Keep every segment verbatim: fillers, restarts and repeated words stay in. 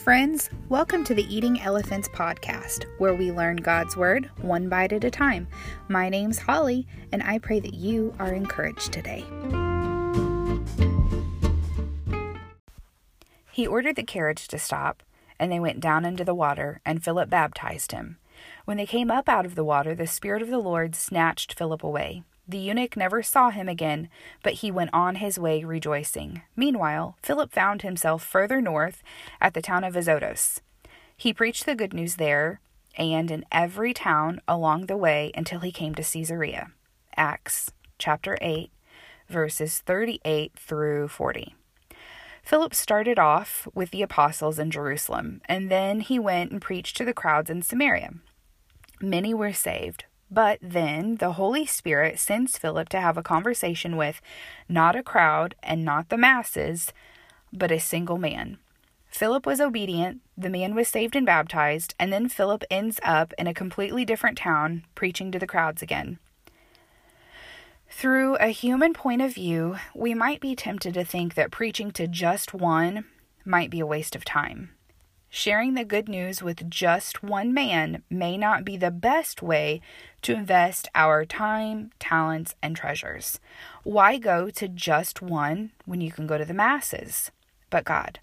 friends, welcome to the Eating Elephants podcast, where we learn God's Word one bite at a time. My name's Holly, and I pray that you are encouraged today. He ordered the carriage to stop, and they went down into the water, and Philip baptized him. When they came up out of the water, the Spirit of the Lord snatched Philip away. The eunuch never saw him again, but he went on his way rejoicing. Meanwhile, Philip found himself further north at the town of Azotus. He preached the good news there and in every town along the way until he came to Caesarea. Acts chapter eight, verses thirty-eight through forty. Philip started off with the apostles in Jerusalem, and then he went and preached to the crowds in Samaria. Many were saved. But then the Holy Spirit sends Philip to have a conversation with not a crowd and not the masses, but a single man. Philip was obedient, the man was saved and baptized, and then Philip ends up in a completely different town preaching to the crowds again. Through a human point of view, we might be tempted to think that preaching to just one might be a waste of time. Sharing the good news with just one man may not be the best way to invest our time, talents, and treasures. Why go to just one when you can go to the masses? But God.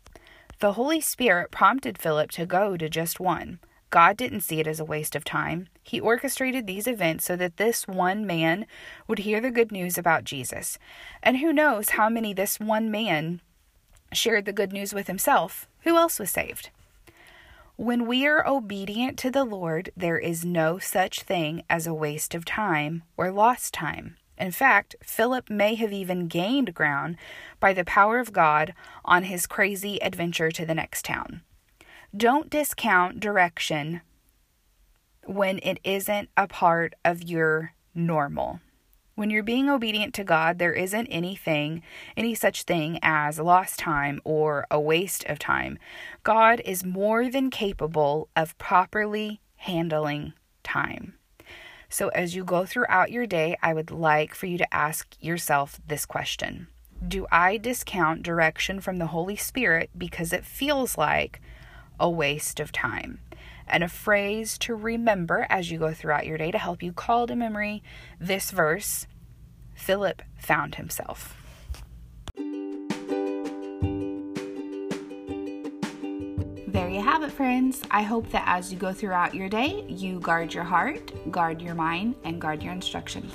The Holy Spirit prompted Philip to go to just one. God didn't see it as a waste of time. He orchestrated these events so that this one man would hear the good news about Jesus. And who knows how many this one man shared the good news with himself? Who else was saved? When we are obedient to the Lord, there is no such thing as a waste of time or lost time. In fact, Philip may have even gained ground by the power of God on his crazy adventure to the next town. Don't discount direction when it isn't a part of your normal. When you're being obedient to God, there isn't anything, any such thing as lost time or a waste of time. God is more than capable of properly handling time. So as you go throughout your day, I would like for you to ask yourself this question. Do I discount direction from the Holy Spirit because it feels like a waste of time? And a phrase to remember as you go throughout your day to help you call to memory this verse, Philip found himself. There you have it, friends. I hope that as you go throughout your day, you guard your heart, guard your mind, and guard your instructions.